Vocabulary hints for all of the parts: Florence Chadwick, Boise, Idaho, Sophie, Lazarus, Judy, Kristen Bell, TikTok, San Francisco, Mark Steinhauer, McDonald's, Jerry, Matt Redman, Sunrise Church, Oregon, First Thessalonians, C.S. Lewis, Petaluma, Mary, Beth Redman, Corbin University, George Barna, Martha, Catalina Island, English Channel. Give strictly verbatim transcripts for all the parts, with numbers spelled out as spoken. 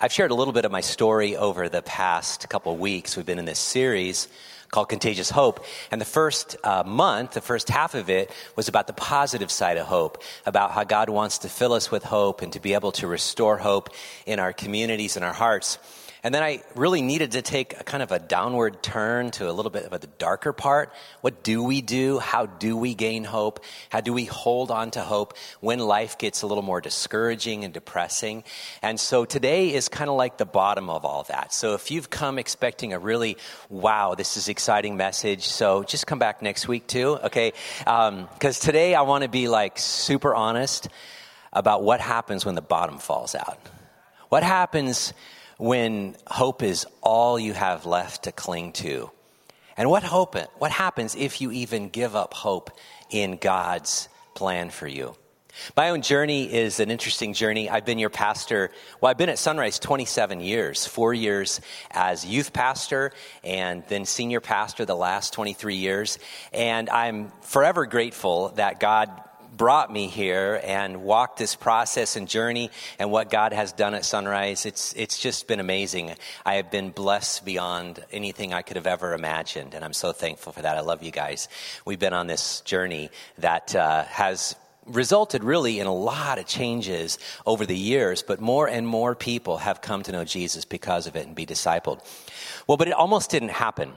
I've shared a little bit of my story over the past couple of weeks. We've been in this series called Contagious Hope. And the first uh, month, the first half of it, was about the positive side of hope, about how God wants to fill us with hope and to be able to restore hope in our communities and our hearts. And then I really needed to take a kind of a downward turn to a little bit of a darker part. What do we do? How do we gain hope? How do we hold on to hope when life gets a little more discouraging and depressing? And so today is kind of like the bottom of all that. So if you've come expecting a really, wow, this is exciting message, so just come back next week too, okay? Um, because today I want to be like super honest about what happens when the bottom falls out. What happens when hope is all you have left to cling to? And what hope? What happens if you even give up hope in God's plan for you? My own journey is an interesting journey. I've been your pastor. Well, I've been at Sunrise twenty-seven years, four years as youth pastor and then senior pastor the last twenty-three years. And I'm forever grateful that God brought me here and walked this process and journey, and what God has done at Sunrise. It's it's just been amazing. I have been blessed beyond anything I could have ever imagined, and I'm so thankful for that. I love you guys. We've been on this journey that uh, has resulted really in a lot of changes over the years, but more and more people have come to know Jesus because of it and be discipled. Well, but it almost didn't happen.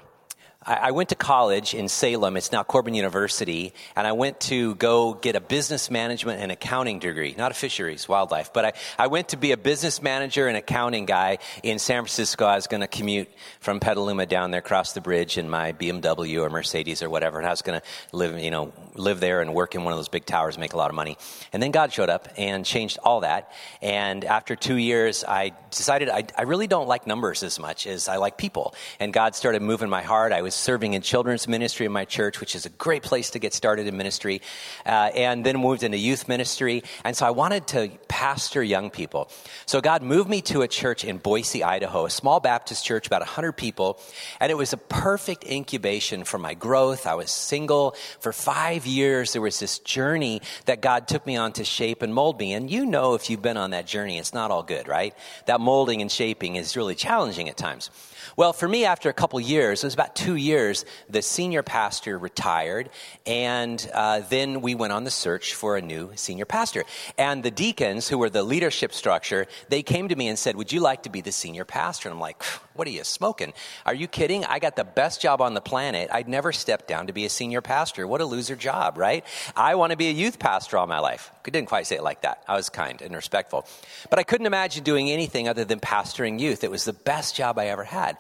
I went to college in Salem, it's now Corbin University, and I went to go get a business management and accounting degree, not a fisheries, wildlife, but I, I went to be a business manager and accounting guy in San Francisco. I was going to commute from Petaluma down there, across the bridge in my B M W or Mercedes or whatever, and I was going to live, you know, live there and work in one of those big towers, make a lot of money. And then God showed up and changed all that, and after two years, I decided I, I really don't like numbers as much as I like people, and God started moving my heart. I was serving in children's ministry in my church, which is a great place to get started in ministry, uh, and then moved into youth ministry. And so I wanted to pastor young people. So God moved me to a church in Boise, Idaho, a small Baptist church, about one hundred people, and it was a perfect incubation for my growth. I was single for five years. There was this journey that God took me on to shape and mold me. And you know, if you've been on that journey, it's not all good, right? That molding and shaping is really challenging at times. Well, for me, after a couple years, it was about two years, the senior pastor retired, and uh, then we went on the search for a new senior pastor. And the deacons, who were the leadership structure, they came to me and said, would you like to be the senior pastor? And I'm like, what are you smoking? Are you kidding? I got the best job on the planet. I'd never stepped down to be a senior pastor. What a loser job, right? I want to be a youth pastor all my life. I didn't quite say it like that. I was kind and respectful. But I couldn't imagine doing anything other than pastoring youth. It was the best job I ever had.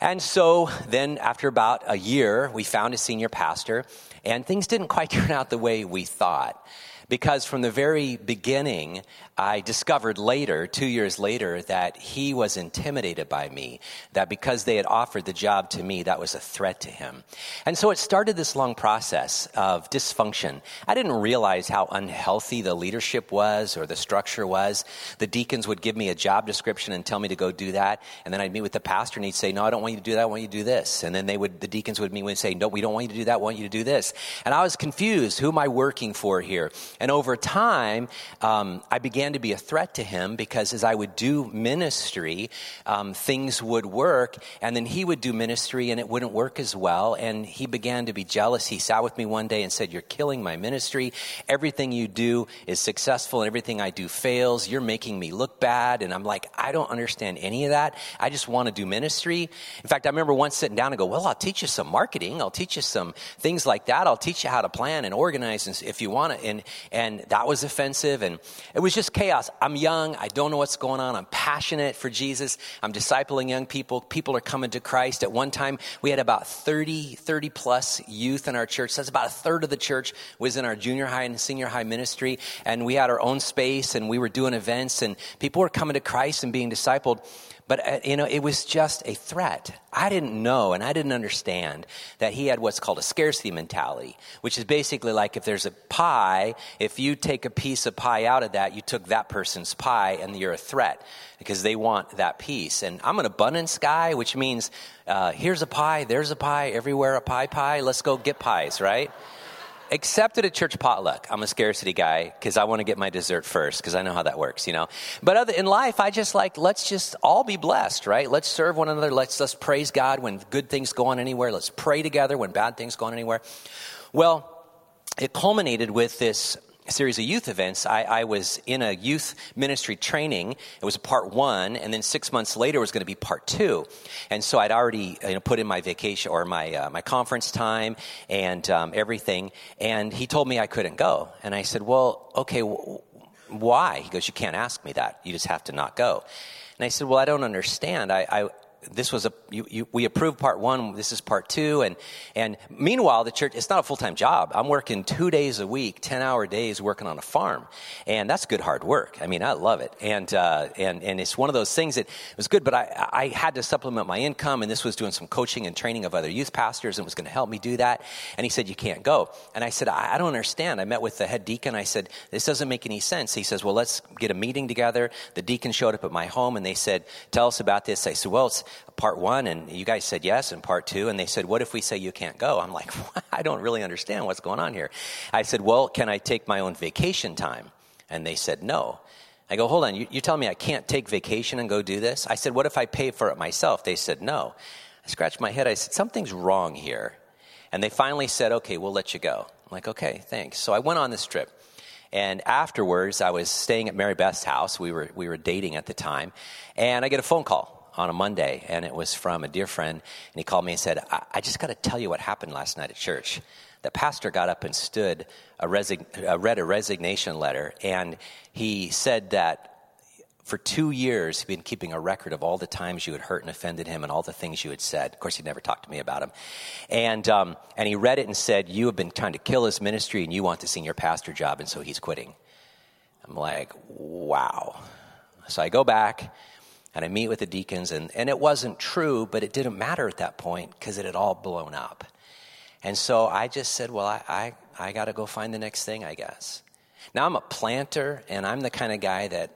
And so then after about a year, we found a senior pastor, and things didn't quite turn out the way we thought, because from the very beginning, I discovered later, two years later, that he was intimidated by me, that because they had offered the job to me, that was a threat to him. And so it started this long process of dysfunction. I didn't realize how unhealthy the leadership was or the structure was. The deacons would give me a job description and tell me to go do that. And then I'd meet with the pastor and he'd say, no, I don't want you to do that. I want you to do this. And then they would, the deacons would meet with me and say, no, we don't want you to do that. I want you to do this. And I was confused. Who am I working for here? And over time, um, I began to be a threat to him because as I would do ministry, um, things would work. And then he would do ministry and it wouldn't work as well. And he began to be jealous. He sat with me one day and said, "You're killing my ministry. Everything you do is successful and everything I do fails. You're making me look bad." And I'm like, I don't understand any of that. I just want to do ministry. In fact, I remember once sitting down and go, "Well, I'll teach you some marketing. I'll teach you some things like that. I'll teach you how to plan and organize and if you want to." And, and that was offensive. And it was just chaos. I'm young. I don't know what's going on. I'm passionate for Jesus. I'm discipling young people. People are coming to Christ. At one time, we had about thirty, thirty plus youth in our church. That's about a third of the church was in our junior high and senior high ministry. And we had our own space and we were doing events and people were coming to Christ and being discipled. But, you know, it was just a threat. I didn't know and I didn't understand that he had what's called a scarcity mentality, which is basically like if there's a pie, if you take a piece of pie out of that, you took that person's pie and you're a threat because they want that piece. And I'm an abundance guy, which means uh, here's a pie, there's a pie, everywhere a pie pie. Let's go get pies, right? Except at a church potluck, I'm a scarcity guy because I want to get my dessert first because I know how that works, you know. But other, in life, I just like, let's just all be blessed, right? Let's serve one another. Let's let's praise God when good things go on anywhere. Let's pray together when bad things go on anywhere. Well, it culminated with this series of youth events. I, I was in a youth ministry training. It was part one, and then six months later was going to be part two. And so I'd already you know, put in my vacation or my uh, my conference time and um, everything. And he told me I couldn't go. And I said, "Well, okay, w- why?" He goes, "You can't ask me that. You just have to not go." And I said, "Well, I don't understand. I." I This was a, you, you, we approved part one, this is part two. And, and meanwhile, the church, it's not a full-time job. I'm working two days a week, ten hour days working on a farm. And that's good hard work. I mean, I love it. And, uh, and, and it's one of those things that was good, but I, I had to supplement my income. And this was doing some coaching and training of other youth pastors and was going to help me do that. And he said, "You can't go." And I said, I, I don't understand. I met with the head deacon. I said, "This doesn't make any sense." He says, "Well, let's get a meeting together." The deacon showed up at my home and they said, "Tell us about this." I said, "Well, it's part one, and you guys said yes, and part two." And they said, "What if we say you can't go?" I'm like, "What? I don't really understand what's going on here." I said, "Well, can I take my own vacation time?" And they said, "No." I go, "Hold on, you, you're telling me I can't take vacation and go do this?" I said, "What if I pay for it myself?" They said, "No." I scratched my head. I said, "Something's wrong here." And they finally said, "Okay, we'll let you go." I'm like, "Okay, thanks." So I went on this trip. And afterwards, I was staying at Mary Beth's house. We were, we were dating at the time. And I get a phone call on a Monday, and it was from a dear friend, and he called me and said, I, I just got to tell you what happened last night at church. The pastor got up and stood, a resign, uh, read a resignation letter, and he said that for two years he'd been keeping a record of all the times you had hurt and offended him and all the things you had said. Of course, he never talked to me about him. And, um, and he read it and said, "You have been trying to kill his ministry, and you want the senior pastor job, and so he's quitting." I'm like, wow. So I go back, and I meet with the deacons, and, and it wasn't true, but it didn't matter at that point because it had all blown up. And so I just said, well, I I, I got to go find the next thing, I guess. Now, I'm a planter, and I'm the kind of guy that,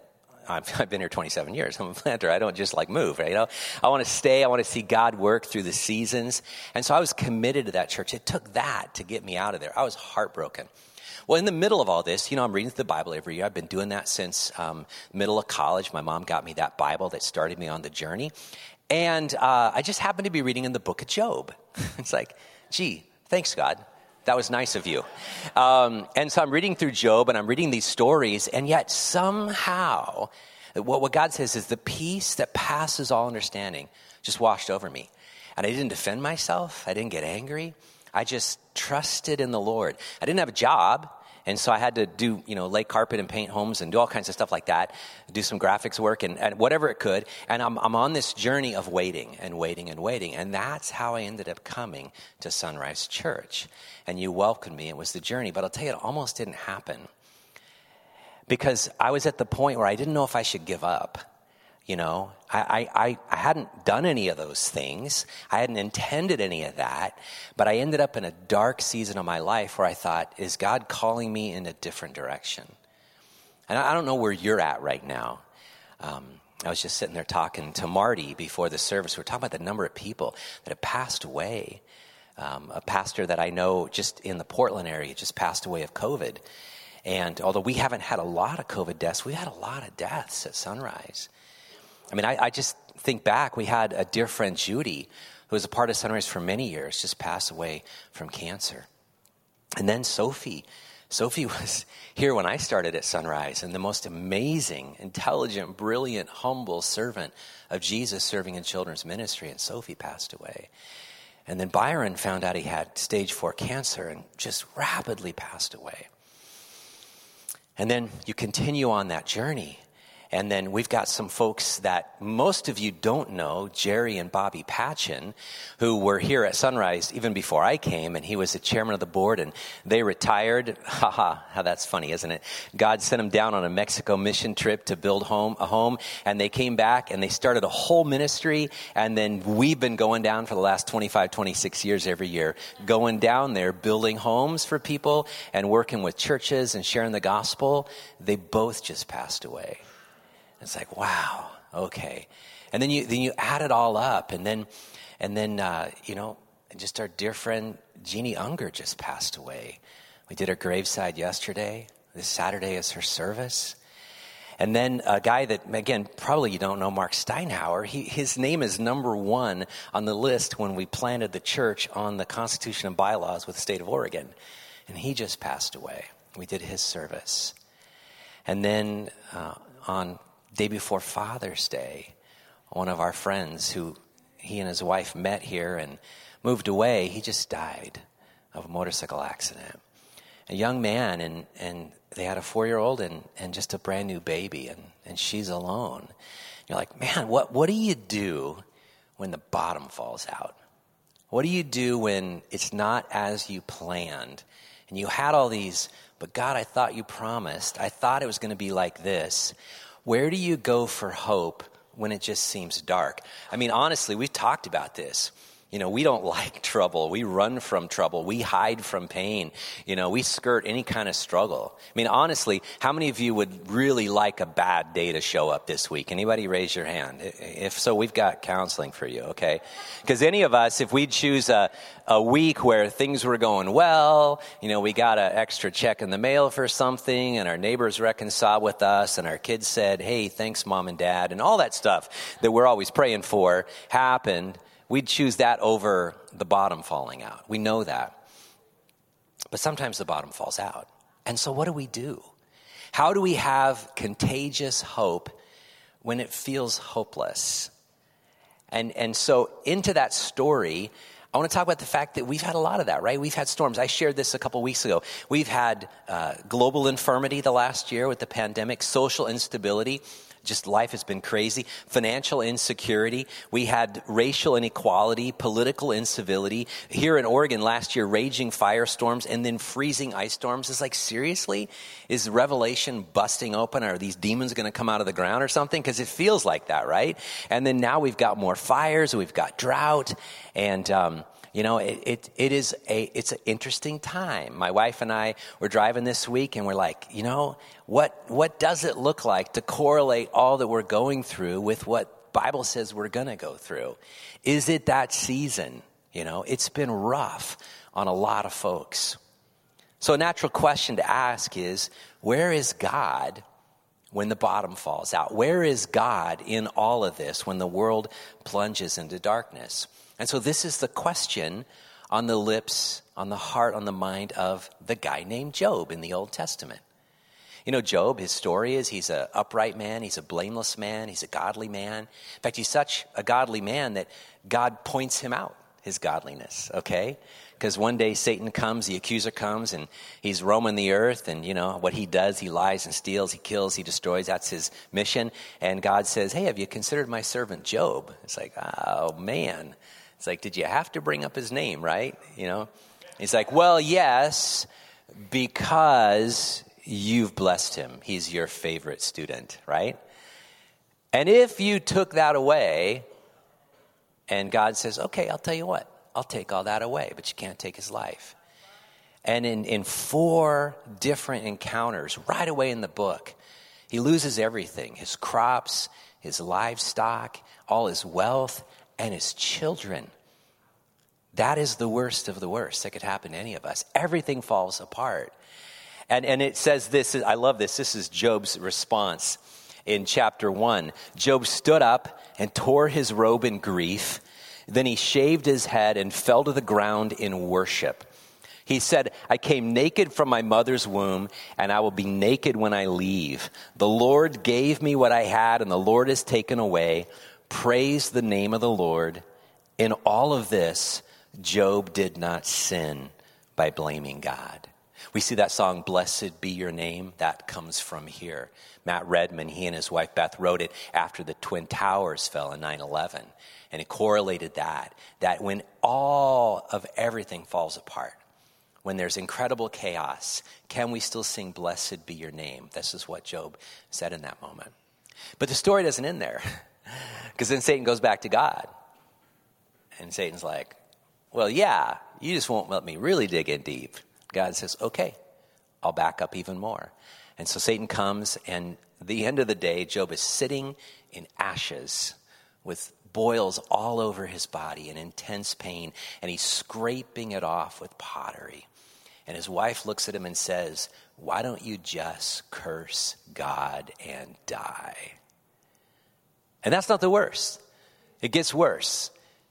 I've, I've been here twenty-seven years. I'm a planter. I don't just like move, right? You know, I want to stay. I want to see God work through the seasons. And so I was committed to that church. It took that to get me out of there. I was heartbroken. Well, in the middle of all this, you know, I'm reading the Bible every year. I've been doing that since um, middle of college. My mom got me that Bible that started me on the journey. And uh, I just happened to be reading in the book of Job. It's like, gee, thanks, God. That was nice of you. Um, and so I'm reading through Job, and I'm reading these stories, and yet somehow what, what God says is the peace that passes all understanding just washed over me. And I didn't defend myself. I didn't get angry. I just trusted in the Lord. I didn't have a job, and so I had to do, you know, lay carpet and paint homes and do all kinds of stuff like that, do some graphics work and, and whatever it could. And I'm, I'm on this journey of waiting and waiting and waiting. And that's how I ended up coming to Sunrise Church. And you welcomed me. It was the journey. But I'll tell you, it almost didn't happen because I was at the point where I didn't know if I should give up. You know, I, I I hadn't done any of those things. I hadn't intended any of that. But I ended up in a dark season of my life where I thought, is God calling me in a different direction? And I don't know where you're at right now. Um, I was just sitting there talking to Marty before the service. We were talking about the number of people that have passed away. Um, a pastor that I know just in the Portland area just passed away of COVID. And although we haven't had a lot of COVID deaths, we've had a lot of deaths at Sunrise. I mean, I, I just think back. We had a dear friend, Judy, who was a part of Sunrise for many years, just passed away from cancer. And then Sophie. Sophie was here when I started at Sunrise, and the most amazing, intelligent, brilliant, humble servant of Jesus serving in children's ministry, and Sophie passed away. And then Byron found out he had stage four cancer and just rapidly passed away. And then you continue on that journey. And then we've got some folks that most of you don't know, Jerry and Bobby Patchen, who were here at Sunrise even before I came, and he was the chairman of the board, and they retired. Ha ha, how that's funny, isn't it? God sent them down on a Mexico mission trip to build home a home, and they came back, and they started a whole ministry, and then we've been going down for the last twenty-five, twenty-six years every year, going down there, building homes for people, and working with churches and sharing the gospel. They both just passed away. It's like, wow, okay. And then you then you add it all up. And then, and then uh, you know, just our dear friend Jeannie Unger just passed away. We did her graveside yesterday. This Saturday is her service. And then a guy that, again, probably you don't know, Mark Steinhauer. He, his name is number one on the list when we planted the church on the Constitution and bylaws with the state of Oregon. And he just passed away. We did his service. And then uh, on day before Father's Day, one of our friends who he and his wife met here and moved away, he just died of a motorcycle accident. A young man, and, and they had a four-year-old and, and just a brand new baby, and, and she's alone. And you're like, man, what, what do you do when the bottom falls out? What do you do when it's not as you planned? And you had all these, but God, I thought you promised. I thought it was going to be like this. Where do you go for hope when it just seems dark? I mean, honestly, we've talked about this. You know, we don't like trouble. We run from trouble. We hide from pain. You know, we skirt any kind of struggle. I mean, honestly, how many of you would really like a bad day to show up this week? Anybody raise your hand? If so, we've got counseling for you, okay? Because any of us, if we choose a, a week where things were going well, you know, we got an extra check in the mail for something, and our neighbors reconciled with us, and our kids said, hey, thanks, Mom and Dad, and all that stuff that we're always praying for happened. We'd choose that over the bottom falling out. We know that. But sometimes the bottom falls out. And so what do we do? How do we have contagious hope when it feels hopeless? And and so into that story, I want to talk about the fact that we've had a lot of that, right? We've had storms. I shared this a couple weeks ago. We've had uh, global infirmity the last year with the pandemic, social instability. Just life has been crazy. Financial insecurity. We had racial inequality, political incivility. Here in Oregon last year, raging firestorms and then freezing ice storms. It's like, seriously? Is Revelation busting open? Are these demons going to come out of the ground or something? Because it feels like that, right? And then now we've got more fires. We've got drought. And, um, you know, it, it, it is a, it's an interesting time. My wife and I were driving this week and we're like, you know, what, what does it look like to correlate all that we're going through with what Bible says we're going to go through? Is it that season? You know, it's been rough on a lot of folks. So a natural question to ask is, where is God when the bottom falls out? Where is God in all of this when the world plunges into darkness? And so this is the question on the lips, on the heart, on the mind of the guy named Job in the Old Testament. You know, Job, his story is he's an upright man, he's a blameless man, he's a godly man. In fact, he's such a godly man that God points him out, his godliness, okay? Because one day Satan comes, the accuser comes, and he's roaming the earth, and you know, what he does, he lies and steals, he kills, he destroys, that's his mission. And God says, hey, have you considered my servant Job? It's like, oh, man. It's like, did you have to bring up his name, right? You know, he's like, well, yes, because you've blessed him. He's your favorite student, right? And if you took that away, and God says, okay, I'll tell you what, I'll take all that away, but you can't take his life. And in, in four different encounters, right away in the book, he loses everything, his crops, his livestock, all his wealth, and his children. That is the worst of the worst that could happen to any of us. Everything falls apart. And, and it says this, I love this, this is Job's response in chapter one. Job stood up and tore his robe in grief. Then he shaved his head and fell to the ground in worship. He said, I came naked from my mother's womb, and I will be naked when I leave. The Lord gave me what I had, and the Lord has taken away. Praise the name of the Lord. In all of this, Job did not sin by blaming God. We see that song, Blessed Be Your Name, that comes from here. Matt Redman, he and his wife Beth wrote it after the Twin Towers fell in nine eleven, and it correlated that, that when all of everything falls apart, when there's incredible chaos, can we still sing, Blessed Be Your Name? This is what Job said in that moment. But the story doesn't end there, because then Satan goes back to God, and Satan's like, well, yeah, you just won't let me really dig in deep. God says, okay, I'll back up even more. And so Satan comes, and at the end of the day, Job is sitting in ashes with boils all over his body and intense pain, and he's scraping it off with pottery. And his wife looks at him and says, why don't you just curse God and die? And that's not the worst. It gets worse.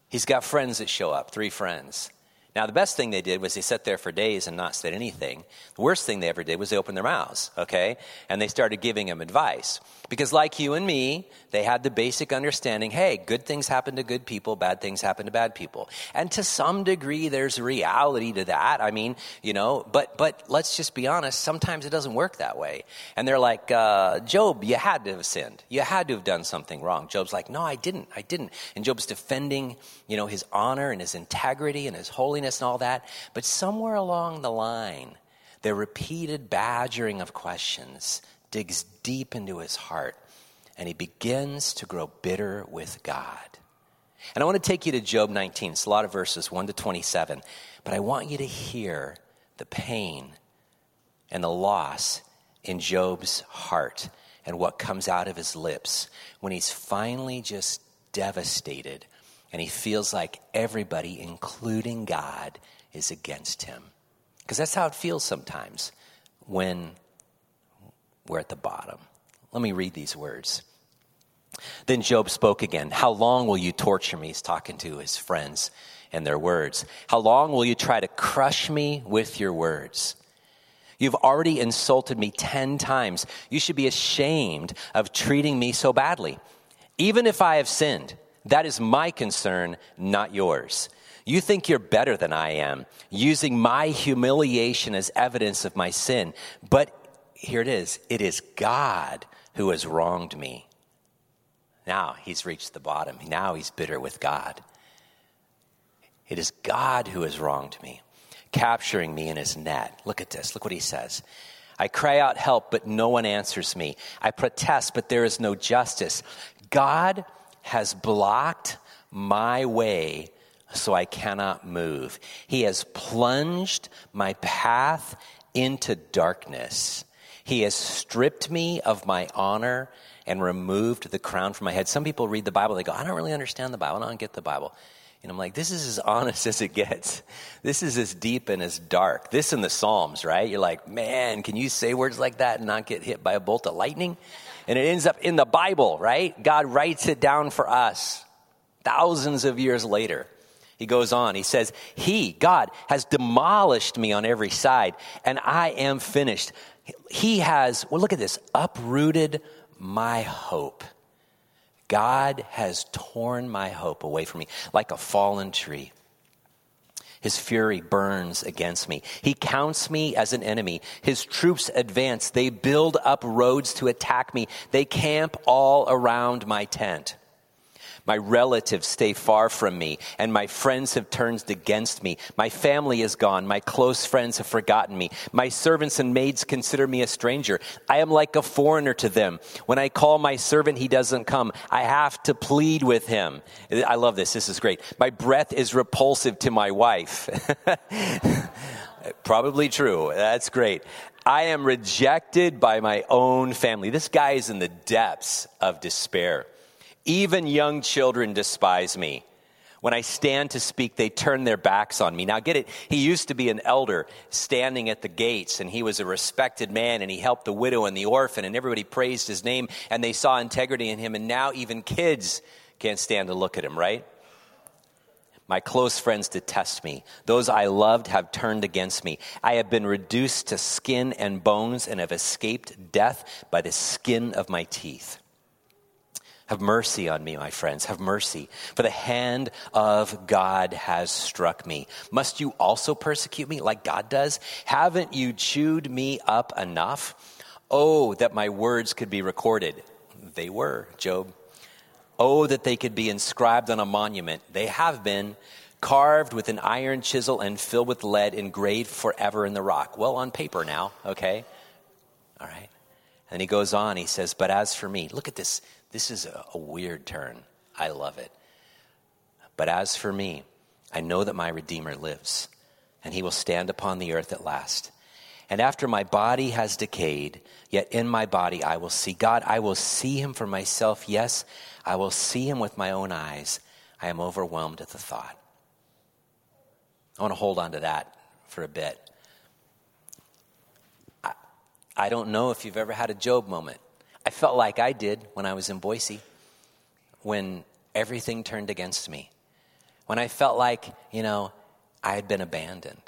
He's got friends that show up, three friends. Now, the best thing they did was they sat there for days and not said anything. The worst thing they ever did was they opened their mouths, okay? And they started giving him advice. Because like you and me, they had the basic understanding, hey, good things happen to good people, bad things happen to bad people. And to some degree, there's reality to that. I mean, you know, but but let's just be honest, sometimes it doesn't work that way. And they're like, uh, Job, you had to have sinned. You had to have done something wrong. Job's like, no, I didn't. I didn't. And Job's defending, you know, his honor and his integrity and his holiness and all that, but somewhere along the line, their repeated badgering of questions digs deep into his heart, and he begins to grow bitter with God. And I want to take you to Job nineteen. It's a lot of verses, one to twenty-seven, but I want you to hear the pain and the loss in Job's heart and what comes out of his lips when he's finally just devastated and he feels like everybody, including God, is against him. Because that's how it feels sometimes when we're at the bottom. Let me read these words. Then Job spoke again. How long will you torture me? He's talking to his friends and their words. How long will you try to crush me with your words? You've already insulted me ten times. You should be ashamed of treating me so badly. Even if I have sinned, that is my concern, not yours. You think you're better than I am, using my humiliation as evidence of my sin. But here it is. It is God who has wronged me. Now he's reached the bottom. Now he's bitter with God. It is God who has wronged me, capturing me in his net. Look at this. Look what he says. I cry out help, but no one answers me. I protest, but there is no justice. God has blocked my way so I cannot move. He has plunged my path into darkness. He has stripped me of my honor and removed the crown from my head. Some people read the Bible, they go, I don't really understand the Bible, I don't get the Bible. And I'm like, this is as honest as it gets. This is as deep and as dark. This in the Psalms, right? You're like, man, can you say words like that and not get hit by a bolt of lightning? And it ends up in the Bible, right? God writes it down for us thousands of years later. He goes on. He says, he, God, has demolished me on every side, and I am finished. He has, well, look at this, uprooted my hope. God has torn my hope away from me like a fallen tree. His fury burns against me. He counts me as an enemy. His troops advance. They build up roads to attack me. They camp all around my tent. My relatives stay far from me, and my friends have turned against me. My family is gone. My close friends have forgotten me. My servants and maids consider me a stranger. I am like a foreigner to them. When I call my servant, he doesn't come. I have to plead with him. I love this. This is great. My breath is repulsive to my wife. Probably true. That's great. I am rejected by my own family. This guy is in the depths of despair. Even young children despise me. When I stand to speak, they turn their backs on me. Now get it, he used to be an elder standing at the gates, and he was a respected man, and he helped the widow and the orphan, and everybody praised his name, and they saw integrity in him, and now even kids can't stand to look at him, right? My close friends detest me. Those I loved have turned against me. I have been reduced to skin and bones and have escaped death by the skin of my teeth. Have mercy on me, my friends. Have mercy. For the hand of God has struck me. Must you also persecute me like God does? Haven't you chewed me up enough? Oh, that my words could be recorded. They were, Job. Oh, that they could be inscribed on a monument. They have been carved with an iron chisel and filled with lead, engraved forever in the rock. Well, on paper now, okay? All right. And he goes on, he says, but as for me, look at this. This is a, a weird turn. I love it. But as for me, I know that my Redeemer lives, and he will stand upon the earth at last. And after my body has decayed, yet in my body I will see God. I will see him for myself. Yes, I will see him with my own eyes. I am overwhelmed at the thought. I want to hold on to that for a bit. I, I don't know if you've ever had a Job moment. I felt like I did when I was in Boise, when everything turned against me, when I felt like, you know, I had been abandoned.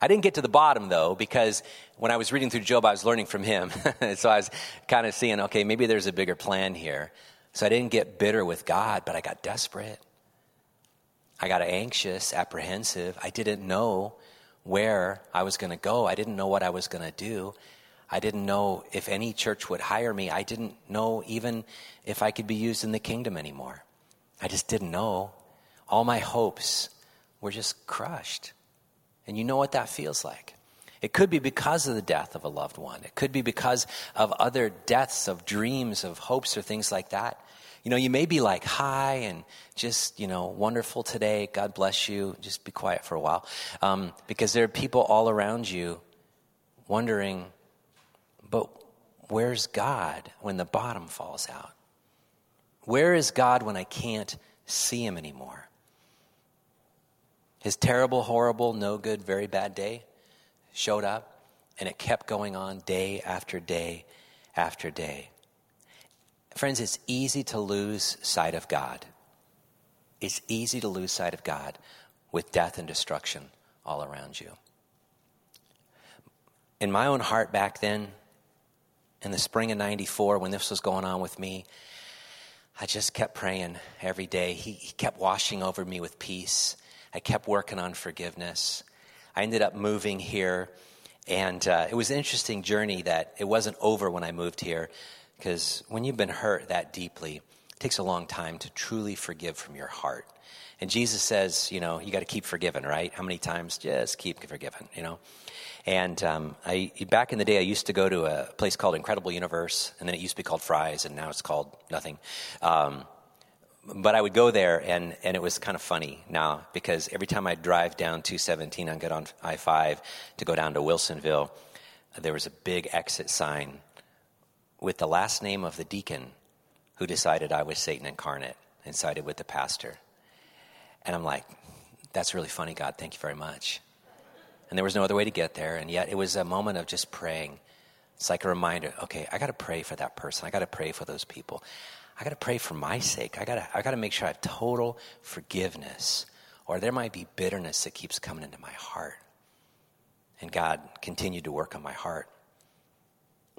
I didn't get to the bottom, though, because when I was reading through Job, I was learning from him. So I was kind of seeing, okay, maybe there's a bigger plan here. So I didn't get bitter with God, but I got desperate. I got anxious, apprehensive. I didn't know where I was going to go. I didn't know what I was going to do. I didn't know if any church would hire me. I didn't know even if I could be used in the kingdom anymore. I just didn't know. All my hopes were just crushed. And you know what that feels like. It could be because of the death of a loved one. It could be because of other deaths of dreams, of hopes, or things like that. You know, you may be like, hi, and just, you know, wonderful today. God bless you. Just be quiet for a while. Um, because there are people all around you wondering, but where's God when the bottom falls out? Where is God when I can't see him anymore? His terrible, horrible, no good, very bad day showed up, and it kept going on day after day after day. Friends, it's easy to lose sight of God. It's easy to lose sight of God with death and destruction all around you. In my own heart back then, in the spring of ninety-four, when this was going on with me, I just kept praying every day. He, he kept washing over me with peace. I kept working on forgiveness. I ended up moving here, and uh, it was an interesting journey that it wasn't over when I moved here, because when you've been hurt that deeply, it takes a long time to truly forgive from your heart. And Jesus says, you know, you got to keep forgiving, right? How many times? Just keep forgiving, you know? And um, I back in the day, I used to go to a place called Incredible Universe, and then it used to be called Fry's, and now it's called nothing. Um But I would go there, and, and it was kind of funny now, because every time I'd drive down two seventeen and get on I five to go down to Wilsonville, there was a big exit sign with the last name of the deacon who decided I was Satan incarnate and sided with the pastor. And I'm like, that's really funny, God. Thank you very much. And there was no other way to get there, and yet it was a moment of just praying. It's like a reminder, okay, I got to pray for that person. I got to pray for those people. I got to pray for my sake. I got to I got to make sure I have total forgiveness, or there might be bitterness that keeps coming into my heart. And God continued to work on my heart.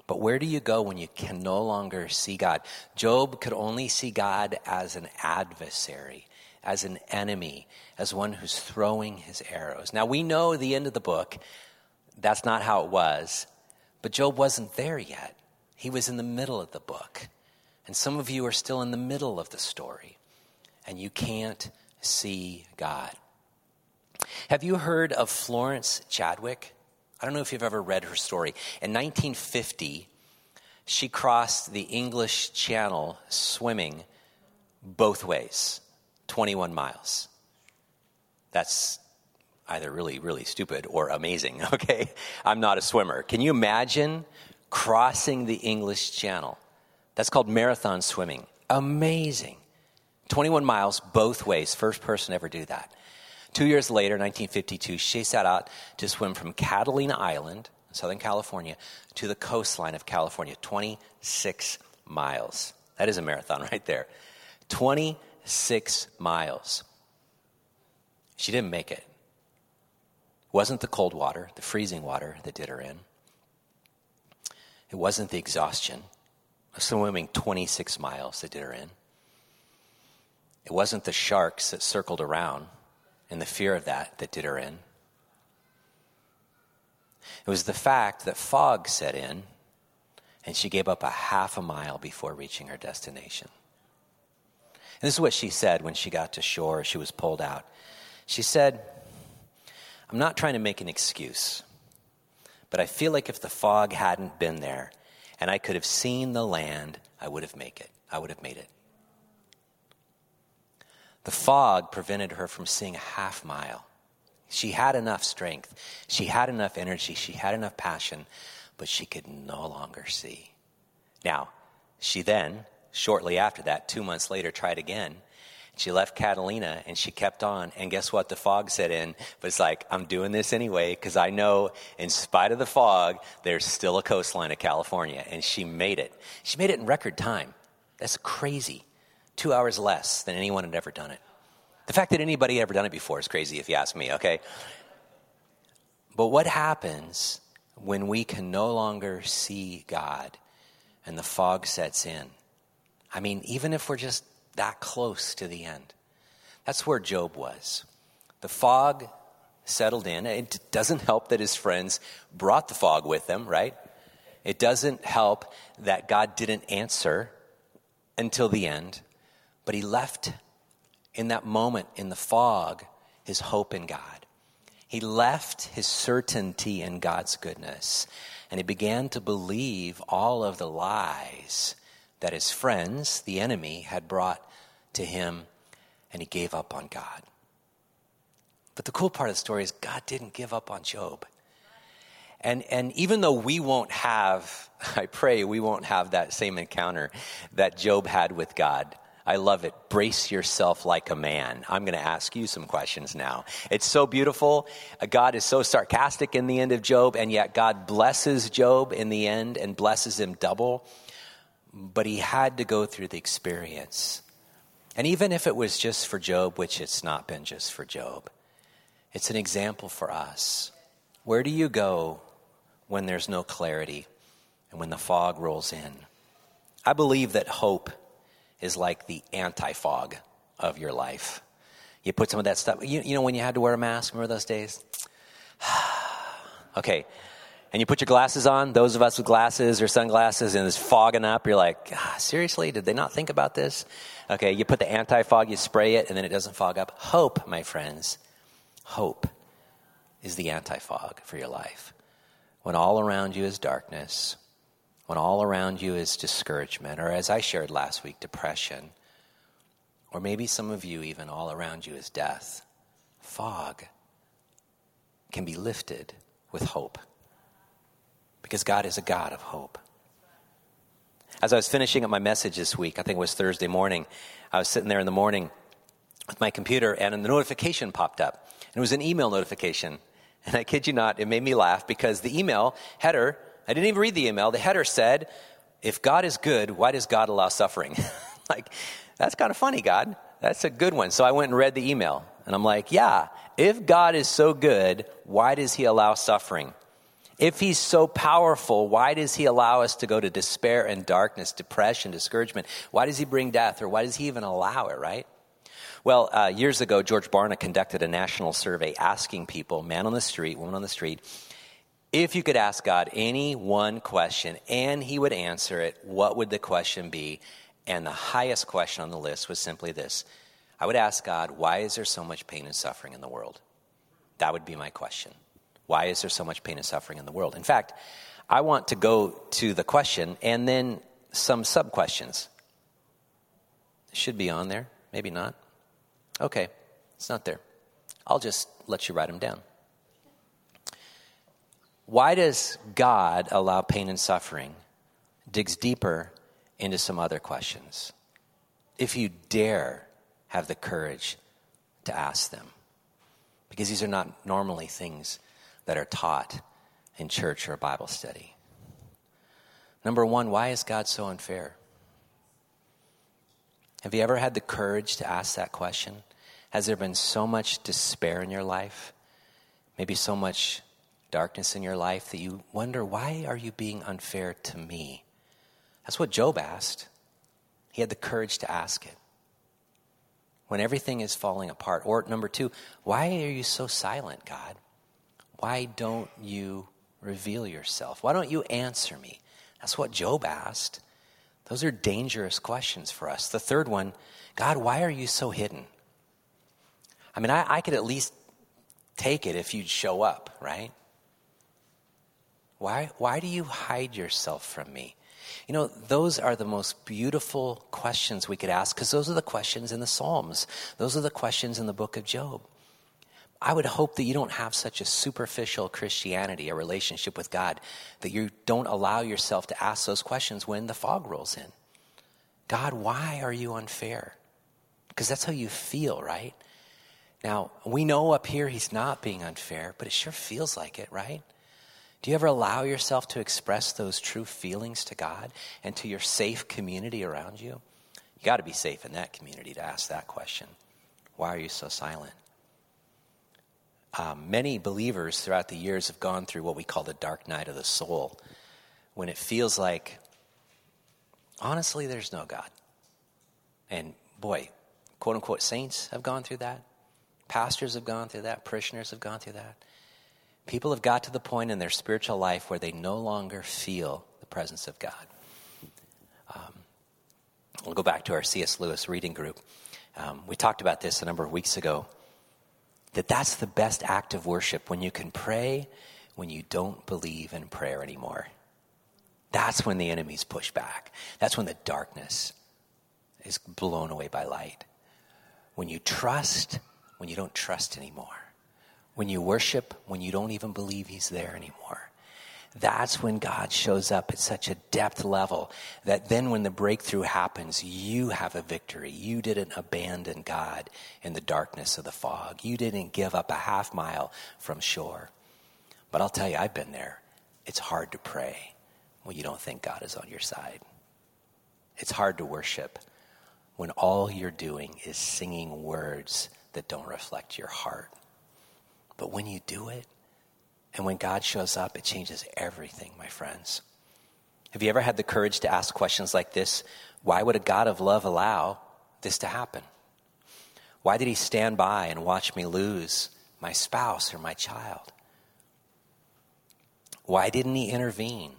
But where do you go when you can no longer see God? Job could only see God as an adversary, as an enemy, as one who's throwing his arrows. Now, we know the end of the book. That's not how it was. But Job wasn't there yet. He was in the middle of the book. And some of you are still in the middle of the story, and you can't see God. Have you heard of Florence Chadwick? I don't know if you've ever read her story. In nineteen fifty, she crossed the English Channel swimming both ways, twenty-one miles. That's either really, really stupid or amazing, okay? I'm not a swimmer. Can you imagine crossing the English Channel? That's called marathon swimming. Amazing. twenty-one miles both ways. First person to ever do that. Two years later, nineteen fifty-two, she set out to swim from Catalina Island, Southern California, to the coastline of California, twenty-six miles. That is a marathon right there. twenty-six miles. She didn't make it. It wasn't the cold water, the freezing water that did her in. It wasn't the exhaustion of swimming twenty-six miles that did her in. It wasn't the sharks that circled around and the fear of that that did her in. It was the fact that fog set in and she gave up a half a mile before reaching her destination. And this is what she said when she got to shore. She was pulled out. She said, "I'm not trying to make an excuse, but I feel like if the fog hadn't been there and I could have seen the land, I would have made it. I would have made it." The fog prevented her from seeing a half mile. She had enough strength. She had enough energy. She had enough passion, but she could no longer see. Now, she then, shortly after that, two months later, tried again. She left Catalina and she kept on. And guess what? The fog set in. But it's like, I'm doing this anyway because I know in spite of the fog, there's still a coastline of California. And she made it. She made it in record time. That's crazy. Two hours less than anyone had ever done it. The fact that anybody had ever done it before is crazy if you ask me, okay? But what happens when we can no longer see God and the fog sets in? I mean, even if we're just that close to the end. That's where Job was. The fog settled in. It doesn't help that his friends brought the fog with them, right? It doesn't help that God didn't answer until the end, but he left in that moment in the fog his hope in God. He left his certainty in God's goodness, and he began to believe all of the lies that his friends, the enemy, had brought to him, and he gave up on God. But the cool part of the story is God didn't give up on Job. And and even though we won't have, I pray we won't have that same encounter that Job had with God. I love it. Brace yourself like a man. I'm going to ask you some questions now. It's so beautiful. God is so sarcastic in the end of Job, and yet God blesses Job in the end and blesses him double. But he had to go through the experience. And even if it was just for Job, which it's not been just for Job, it's an example for us. Where do you go when there's no clarity and when the fog rolls in? I believe that hope is like the anti-fog of your life. You put some of that stuff, you, you know when you had to wear a mask, remember those days? Okay. And you put your glasses on, those of us with glasses or sunglasses, and it's fogging up. You're like, ah, seriously, did they not think about this? Okay, you put the anti-fog, you spray it, and then it doesn't fog up. Hope, my friends, hope is the anti-fog for your life. When all around you is darkness, when all around you is discouragement, or as I shared last week, depression, or maybe some of you even all around you is death, fog can be lifted with hope. Because God is a God of hope. As I was finishing up my message this week, I think it was Thursday morning, I was sitting there in the morning with my computer and the notification popped up. And it was an email notification. And I kid you not, it made me laugh because the email header, I didn't even read the email, the header said, "If God is good, why does God allow suffering?" Like, that's kind of funny, God. That's a good one. So I went and read the email. And I'm like, yeah, if God is so good, why does he allow suffering? If he's so powerful, why does he allow us to go to despair and darkness, depression, discouragement? Why does he bring death, or why does he even allow it, right? Well, uh, years ago, George Barna conducted a national survey asking people, man on the street, woman on the street, if you could ask God any one question and he would answer it, what would the question be? And the highest question on the list was simply this. I would ask God, why is there so much pain and suffering in the world? That would be my question. Why is there so much pain and suffering in the world? In fact, I want to go to the question and then some sub-questions. It should be on there. Maybe not. Okay, it's not there. I'll just let you write them down. Why does God allow pain and suffering? Digs deeper into some other questions. If you dare have the courage to ask them. Because these are not normally things that are taught in church or Bible study. Number one, why is God so unfair? Have you ever had the courage to ask that question? Has there been so much despair in your life? Maybe so much darkness in your life that you wonder, why are you being unfair to me? That's what Job asked. He had the courage to ask it. When everything is falling apart. Or number two, why are you so silent, God? Why don't you reveal yourself? Why don't you answer me? That's what Job asked. Those are dangerous questions for us. The third one, God, why are you so hidden? I mean, I, I could at least take it if you'd show up, right? Why, why do you hide yourself from me? You know, those are the most beautiful questions we could ask because those are the questions in the Psalms. Those are the questions in the book of Job. I would hope that you don't have such a superficial Christianity, a relationship with God, that you don't allow yourself to ask those questions when the fog rolls in. God, why are you unfair? Because that's how you feel, right? Now, we know up here he's not being unfair, but it sure feels like it, right? Do you ever allow yourself to express those true feelings to God and to your safe community around you? You got to be safe in that community to ask that question. Why are you so silent? Um, many believers throughout the years have gone through what we call the dark night of the soul, when it feels like, honestly, there's no God. And boy, quote unquote saints have gone through that. Pastors have gone through that. Parishioners have gone through that. People have got to the point in their spiritual life where they no longer feel the presence of God. Um, we'll go back to our C S. Lewis reading group. Um, we talked about this a number of weeks ago, that that's the best act of worship, when you can pray when you don't believe in prayer anymore. That's when the enemy's pushed back. That's when the darkness is blown away by light. When you trust when you don't trust anymore. When you worship, when you don't even believe he's there anymore. That's when God shows up at such a depth level that then when the breakthrough happens, you have a victory. You didn't abandon God in the darkness of the fog. You didn't give up a half mile from shore. But I'll tell you, I've been there. It's hard to pray when you don't think God is on your side. It's hard to worship when all you're doing is singing words that don't reflect your heart. But when you do it, and when God shows up, it changes everything, my friends. Have you ever had the courage to ask questions like this? Why would a God of love allow this to happen? Why did he stand by and watch me lose my spouse or my child? Why didn't he intervene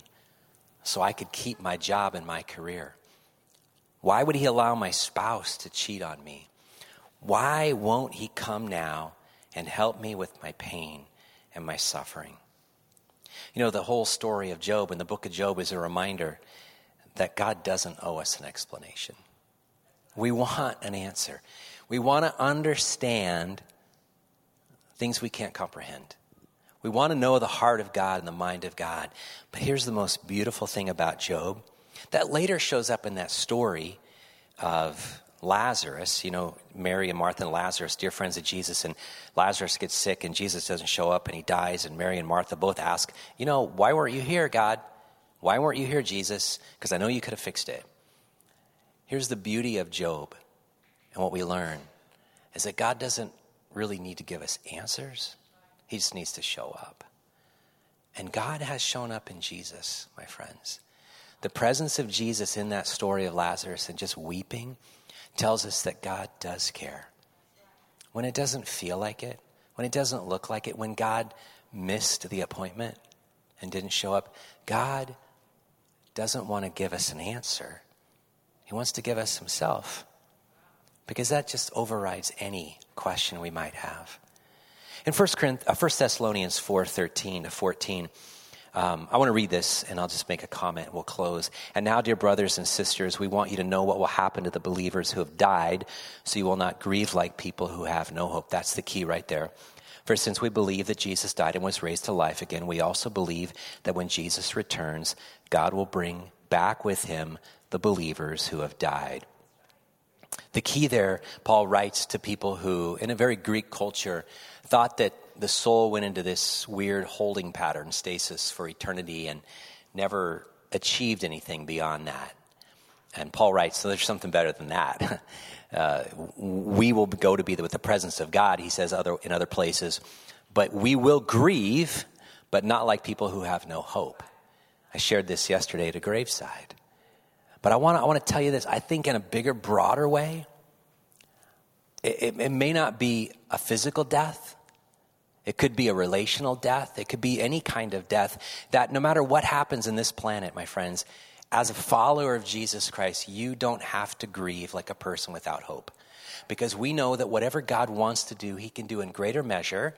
so I could keep my job and my career? Why would he allow my spouse to cheat on me? Why won't he come now and help me with my pain and my suffering? You know, the whole story of Job and the book of Job is a reminder that God doesn't owe us an explanation. We want an answer. We want to understand things we can't comprehend. We want to know the heart of God and the mind of God. But here's the most beautiful thing about Job that later shows up in that story of Lazarus. You know, Mary and Martha and Lazarus, dear friends of Jesus, and Lazarus gets sick and Jesus doesn't show up and he dies, and Mary and Martha both ask, you know, why weren't you here, God? Why weren't you here, Jesus? Because I know you could have fixed it. Here's the beauty of Job, and what we learn is that God doesn't really need to give us answers. He just needs to show up. And God has shown up in Jesus, my friends. The presence of Jesus in that story of Lazarus and just weeping tells us that God does care. When it doesn't feel like it, when it doesn't look like it, when God missed the appointment and didn't show up, God doesn't want to give us an answer. He wants to give us himself, because that just overrides any question we might have. In First Thessalonians four thirteen to fourteen, Um, I want to read this, and I'll just make a comment. We'll close. And now, dear brothers and sisters, we want you to know what will happen to the believers who have died, so you will not grieve like people who have no hope. That's the key right there. For since we believe that Jesus died and was raised to life again, we also believe that when Jesus returns, God will bring back with him the believers who have died. The key there, Paul writes to people who, in a very Greek culture, thought that the soul went into this weird holding pattern, stasis, for eternity, and never achieved anything beyond that. And Paul writes, so there's something better than that. Uh, we will go to be with the presence of God, he says other in other places, but we will grieve, but not like people who have no hope. I shared this yesterday at a graveside. But I want to I want to tell you this, I think in a bigger, broader way, it, it, it may not be a physical death. It could be a relational death. It could be any kind of death that no matter what happens in this planet, my friends, as a follower of Jesus Christ, you don't have to grieve like a person without hope, because we know that whatever God wants to do, he can do in greater measure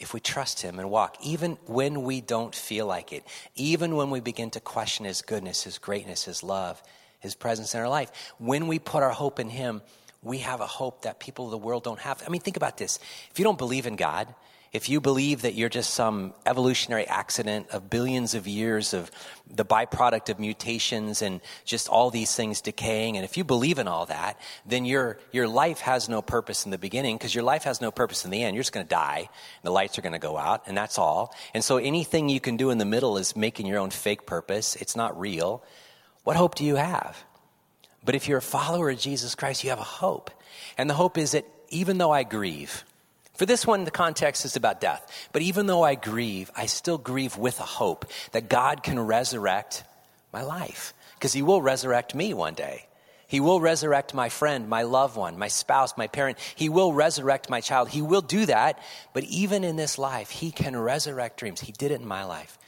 if we trust him and walk, even when we don't feel like it, even when we begin to question his goodness, his greatness, his love, his presence in our life. When we put our hope in him, we have a hope that people of the world don't have. I mean, think about this. If you don't believe in God, if you believe that you're just some evolutionary accident of billions of years of the byproduct of mutations and just all these things decaying, and if you believe in all that, then your your life has no purpose in the beginning, because your life has no purpose in the end. You're just going to die, and the lights are going to go out, and that's all. And so anything you can do in the middle is making your own fake purpose. It's not real. What hope do you have? But if you're a follower of Jesus Christ, you have a hope. And the hope is that even though I grieve, for this one, the context is about death. But even though I grieve, I still grieve with a hope that God can resurrect my life, because he will resurrect me one day. He will resurrect my friend, my loved one, my spouse, my parent. He will resurrect my child. He will do that. But even in this life, he can resurrect dreams. He did it in my life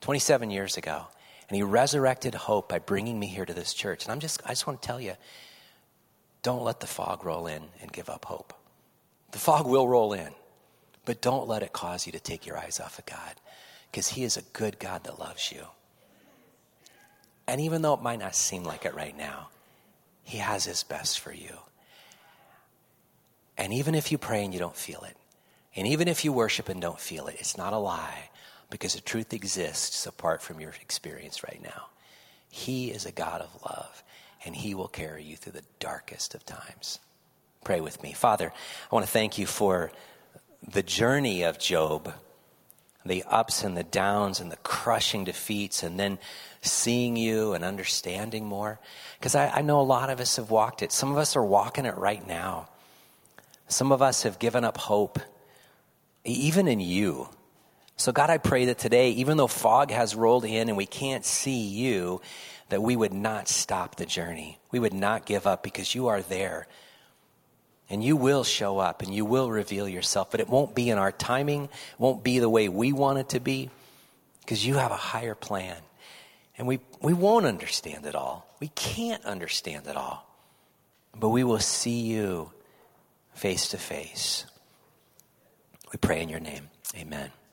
twenty-seven years ago. And he resurrected hope by bringing me here to this church. And I'm just, I just want to tell you, don't let the fog roll in and give up hope. The fog will roll in, but don't let it cause you to take your eyes off of God, because he is a good God that loves you. And even though it might not seem like it right now, he has his best for you. And even if you pray and you don't feel it, and even if you worship and don't feel it, it's not a lie, because the truth exists apart from your experience right now. He is a God of love, and he will carry you through the darkest of times. Pray with me. Father, I want to thank you for the journey of Job, the ups and the downs and the crushing defeats, and then seeing you and understanding more. Because I, I know a lot of us have walked it. Some of us are walking it right now. Some of us have given up hope, even in you. So God, I pray that today, even though fog has rolled in and we can't see you, that we would not stop the journey. We would not give up, because you are there. And you will show up and you will reveal yourself, but it won't be in our timing, it won't be the way we want it to be, because you have a higher plan. And we, we won't understand it all. We can't understand it all, but we will see you face to face. We pray in your name. Amen.